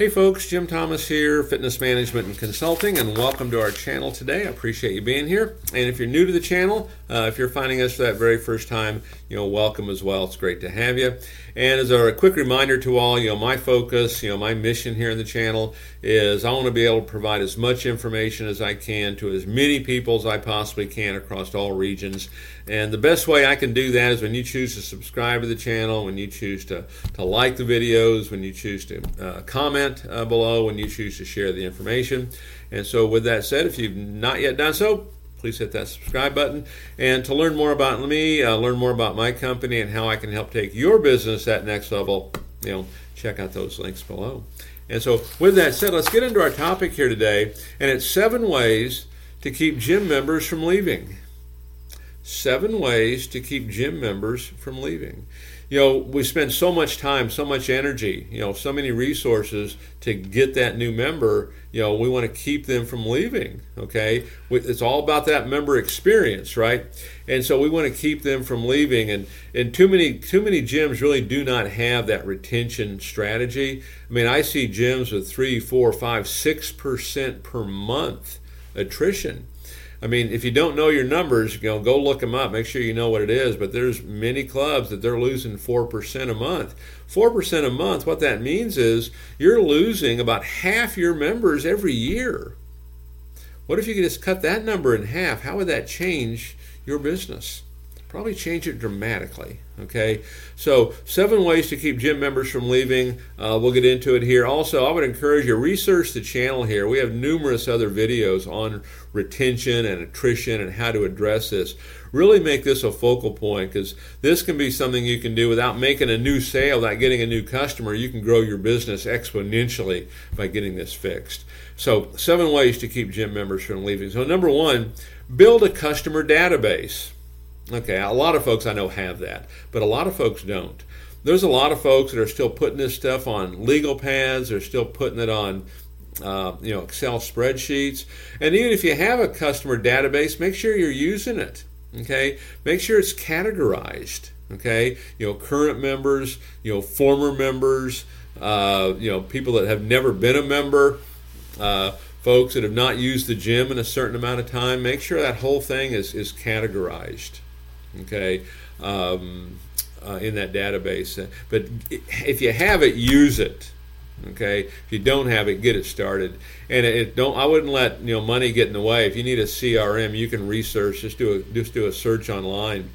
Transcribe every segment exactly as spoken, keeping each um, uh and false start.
Hey folks, Jim Thomas here, Fitness Management and Consulting, and welcome to our channel today. I appreciate you being here. And if you're new to the channel, uh, if you're finding us for that very first time, you know, welcome as well. It's great to have you. And as a quick reminder to all, you know, my focus, you know, my mission here in the channel is I want to be able to provide as much information as I can to as many people as I possibly can across all regions. And the best way I can do that is when you choose to subscribe to the channel, when you choose to, to like the videos, when you choose to uh, comment Uh, below when you choose to share the information. And so with that said, if you've not yet done so, please hit that subscribe button. And to learn more about me, uh, learn more about my company and how I can help take your business that next level, you know, check out those links below. And so with that said, let's get into our topic here today. And it's seven ways to keep gym members from leaving. Seven ways to keep gym members from leaving. You know, we spend so much time, so much energy, you know, so many resources to get that new member. You know, we want to keep them from leaving, okay? It's all about that member experience, right? And so we want to keep them from leaving. And, and too many too many gyms really do not have that retention strategy. I mean, I see gyms with three, four, five, six percent per month attrition. I mean, if you don't know your numbers, you know, go look them up. Make sure you know what it is. But there's many clubs that they're losing four percent a month. four percent a month, what that means is you're losing about half your members every year. What if you could just cut that number in half? How would that change your business? Probably change it dramatically, okay? So seven ways to keep gym members from leaving. Uh, we'll get into it here. Also, I would encourage you to research the channel here. We have numerous other videos on retention and attrition and how to address this. Really make this a focal point, because this can be something you can do without making a new sale, without getting a new customer. You can grow your business exponentially by getting this fixed. So seven ways to keep gym members from leaving. So number one, build a customer database. Okay, a lot of folks I know have that, but a lot of folks don't. There's a lot of folks that are still putting this stuff on legal pads. They're still putting it on uh, you know, Excel spreadsheets. And even if you have a customer database, make sure you're using it, okay? Make sure it's categorized, okay? You know, current members, you know, former members, uh, you know, people that have never been a member, uh, folks that have not used the gym in a certain amount of time. Make sure that whole thing is, is categorized. Okay, um, uh, in that database. But if you have it, use it. Okay, if you don't have it, get it started. And it don't. I wouldn't let you know money get in the way. If you need a C R M, you can research. Just do a just do a search online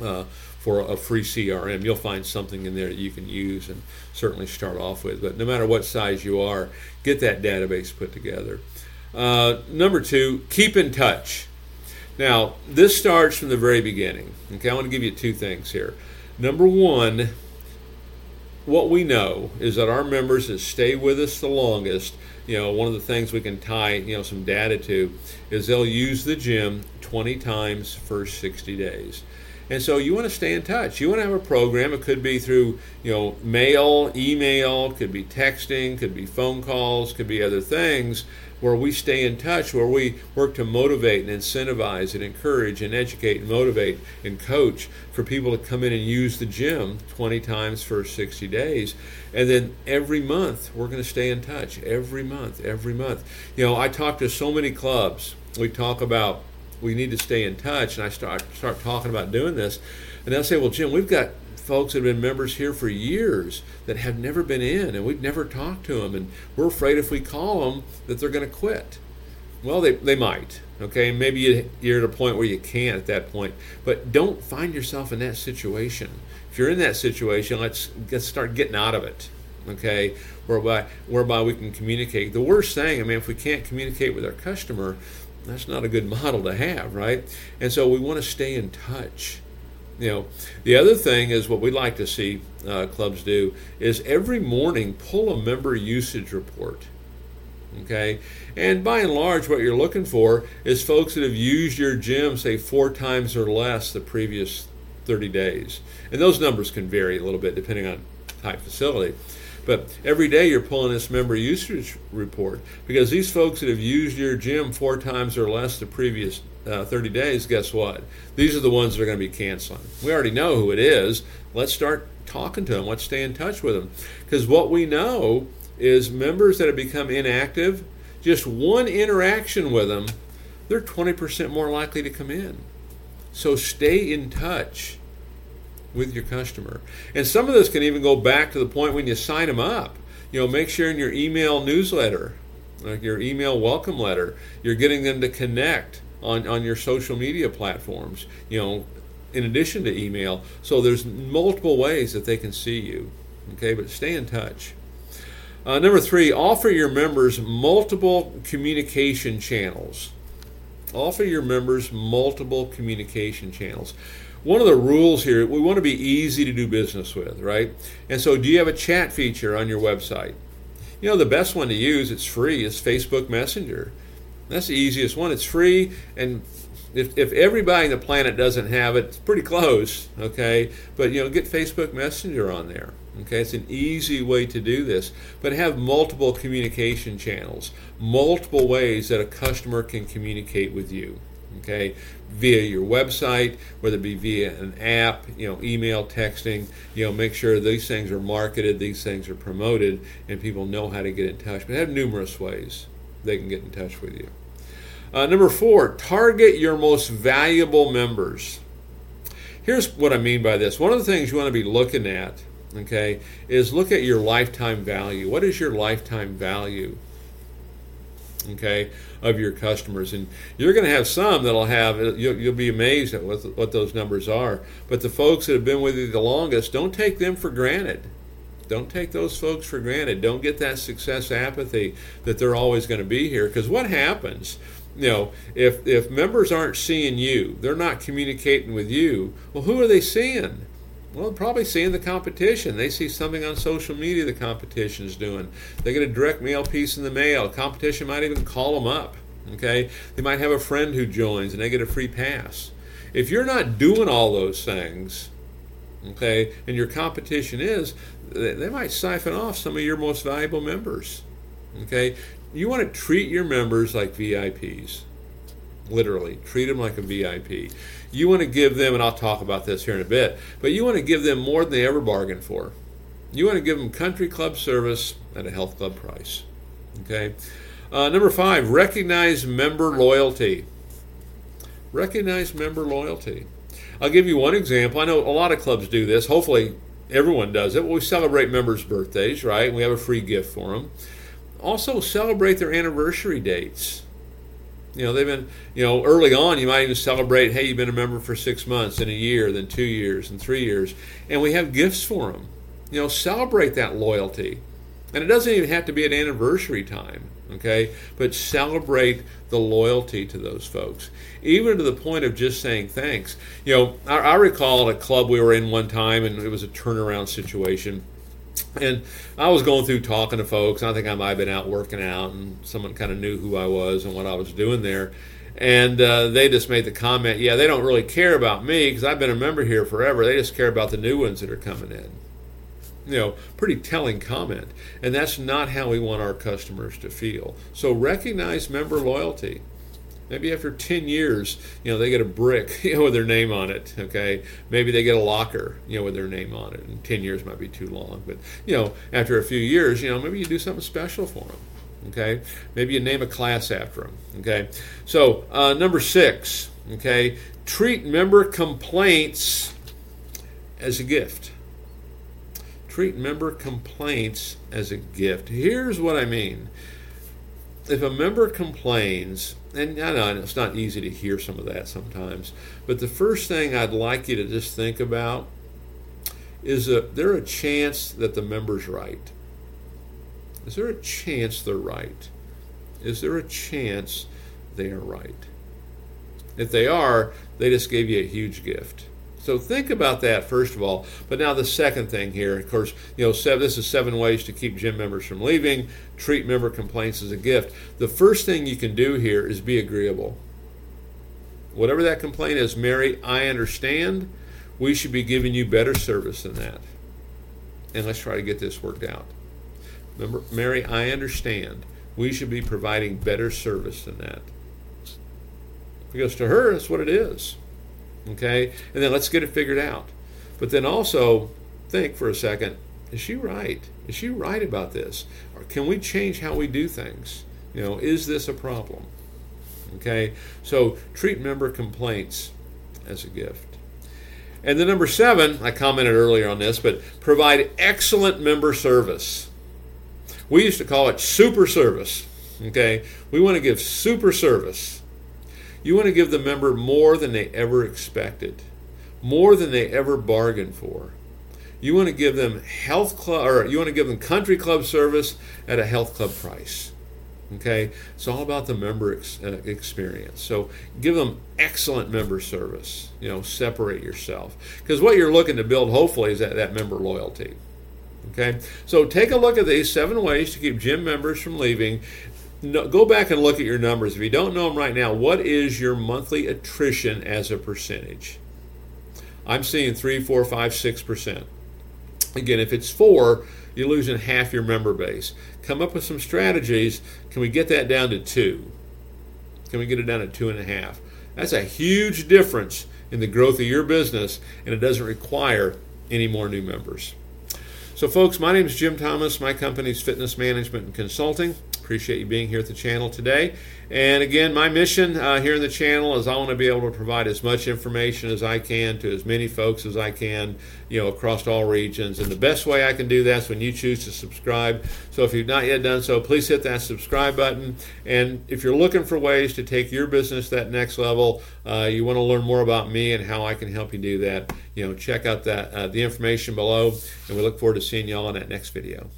uh, for a free C R M. You'll find something in there that you can use and certainly start off with. But no matter what size you are, get that database put together. Uh, number two, keep in touch. Now, this starts from the very beginning. Okay, I want to give you two things here. Number one, what we know is that our members that stay with us the longest, you know, one of the things we can tie, you know, some data to is they'll use the gym twenty times first sixty days. And so you want to stay in touch. You want to have a program. It could be through, you know, mail, email, could be texting, could be phone calls, could be other things, where we stay in touch, where we work to motivate and incentivize and encourage and educate and motivate and coach for people to come in and use the gym twenty times for sixty days. And then every month, we're going to stay in touch. Every month, every month. You know, I talk to so many clubs. We talk about we need to stay in touch, and I start, start talking about doing this. And they'll say, well, Jim, we've got folks that have been members here for years that have never been in, and we've never talked to them, and we're afraid if we call them that they're going to quit. Well, they, they might, okay? Maybe you're at a point where you can't at that point, but don't find yourself in that situation. If you're in that situation, let's, let's start getting out of it, okay, whereby, whereby we can communicate. The worst thing, I mean, if we can't communicate with our customer, that's not a good model to have, right? And so we want to stay in touch. You know, the other thing is what we like to see uh, clubs do is every morning pull a member usage report, okay? And by and large, what you're looking for is folks that have used your gym, say, four times or less the previous thirty days. And those numbers can vary a little bit depending on type facility. But every day you're pulling this member usage report, because these folks that have used your gym four times or less the previous uh, thirty days, guess what? These are the ones that are going to be canceling. We already know who it is. Let's start talking to them. Let's stay in touch with them. Because what we know is members that have become inactive, just one interaction with them, they're twenty percent more likely to come in. So stay in touch with your customer. And some of this can even go back to the point when you sign them up. You know, make sure in your email newsletter, like your email welcome letter, you're getting them to connect on, on your social media platforms, you know, in addition to email. So there's multiple ways that they can see you. Okay, but stay in touch. Uh, number three, offer your members multiple communication channels. Offer your members multiple communication channels. One of the rules here, we want to be easy to do business with, right? And so do you have a chat feature on your website? You know, the best one to use, it's free, is Facebook Messenger. That's the easiest one. It's free, and if, if everybody on the planet doesn't have it, it's pretty close, okay? But, you know, get Facebook Messenger on there. Okay, it's an easy way to do this, but have multiple communication channels, multiple ways that a customer can communicate with you, okay, via your website, whether it be via an app, you know, email, texting, you know, make sure these things are marketed, these things are promoted, and people know how to get in touch, but have numerous ways they can get in touch with you. Uh, number four, target your most valuable members. Here's what I mean by this. One of the things you want to be looking at, okay, is look at your lifetime value. What is your lifetime value, okay, of your customers? And you're going to have some that'll have, you'll, you'll be amazed at what, what those numbers are. But the folks that have been with you the longest, don't take them for granted. Don't take those folks for granted. Don't get that success apathy that they're always going to be here. Because what happens, you know, if, if members aren't seeing you, they're not communicating with you, well, who are they seeing? Well, probably seeing the competition. They see something on social media the competition is doing. They get a direct mail piece in the mail. Competition might even call them up, okay? They might have a friend who joins and they get a free pass. If you're not doing all those things, okay, and your competition is, they might siphon off some of your most valuable members, okay? You want to treat your members like V I Ps. Literally, treat them like a V I P. You want to give them, and I'll talk about this here in a bit, but you want to give them more than they ever bargained for. You want to give them country club service at a health club price. Okay. Uh, number five, recognize member loyalty. Recognize member loyalty. I'll give you one example. I know a lot of clubs do this. Hopefully, everyone does it. We celebrate members' birthdays, right? We have a free gift for them. Also, celebrate their anniversary dates. You know, they've been, you know, early on you might even celebrate, hey, you've been a member for six months, and a year, then two years, and three years. And we have gifts for them. You know, celebrate that loyalty. And it doesn't even have to be at anniversary time, okay? But celebrate the loyalty to those folks, even to the point of just saying thanks. You know, I, I recall a club we were in one time, and it was a turnaround situation. And I was going through talking to folks. I think I might have been out working out, and someone kind of knew who I was and what I was doing there. And uh, they just made the comment, yeah, they don't really care about me because I've been a member here forever. They just care about the new ones that are coming in. You know, pretty telling comment. And that's not how we want our customers to feel. So recognize member loyalty. Maybe after ten years, you know, they get a brick, you know, with their name on it, okay? Maybe they get a locker, you know, with their name on it. And ten years might be too long. But, you know, after a few years, you know, maybe you do something special for them, okay? Maybe you name a class after them, okay? So, uh, number six, okay, treat member complaints as a gift. Treat member complaints as a gift. Here's what I mean. If a member complains, and I know it's not easy to hear some of that sometimes, but the first thing I'd like you to just think about is that there a chance that the member's right? Is there a chance they're right? Is there a chance they are right? If they are, they just gave you a huge gift. So think about that first of all. But now the second thing here, of course, you know, seven, this is seven ways to keep gym members from leaving. Treat member complaints as a gift. The first thing you can do here is be agreeable. Whatever that complaint is, Mary, I understand. We should be giving you better service than that. And let's try to get this worked out. Remember, Mary, I understand. We should be providing better service than that. Because to her, that's what it is. Okay, and then let's get it figured out. But then also think for a second, Is she right? Is she right about this? Or can we change how we do things? You know, is this a problem? Okay, so treat member complaints as a gift. And then number seven, I commented earlier on this, but provide excellent member service. We used to call it super service. Okay, we want to give super service. You want to give the member more than they ever expected, more than they ever bargained for. You want to give them health club, or you want to give them country club service at a health club price. Okay, it's all about the member ex- uh, experience. So give them excellent member service. You know, separate yourself, because what you're looking to build, hopefully, is that, that member loyalty. Okay, so take a look at these seven ways to keep gym members from leaving. No, go back and look at your numbers. If you don't know them right now, what is your monthly attrition as a percentage? I'm seeing three, four, five, six percent. Again, if it's four, you're losing half your member base. Come up with some strategies. Can we get that down to two? Can we get it down to two and a half? That's a huge difference in the growth of your business, and it doesn't require any more new members. So folks, my name is Jim Thomas. My company's Fitness Management and Consulting. Appreciate you being here at the channel today. And again, my mission uh, here in the channel is I want to be able to provide as much information as I can to as many folks as I can, you know, across all regions. And the best way I can do that is when you choose to subscribe. So if you've not yet done so, please hit that subscribe button. And if you're looking for ways to take your business to that next level, uh, you want to learn more about me and how I can help you do that, you know, check out that uh, the information below. And we look forward to seeing y'all in that next video.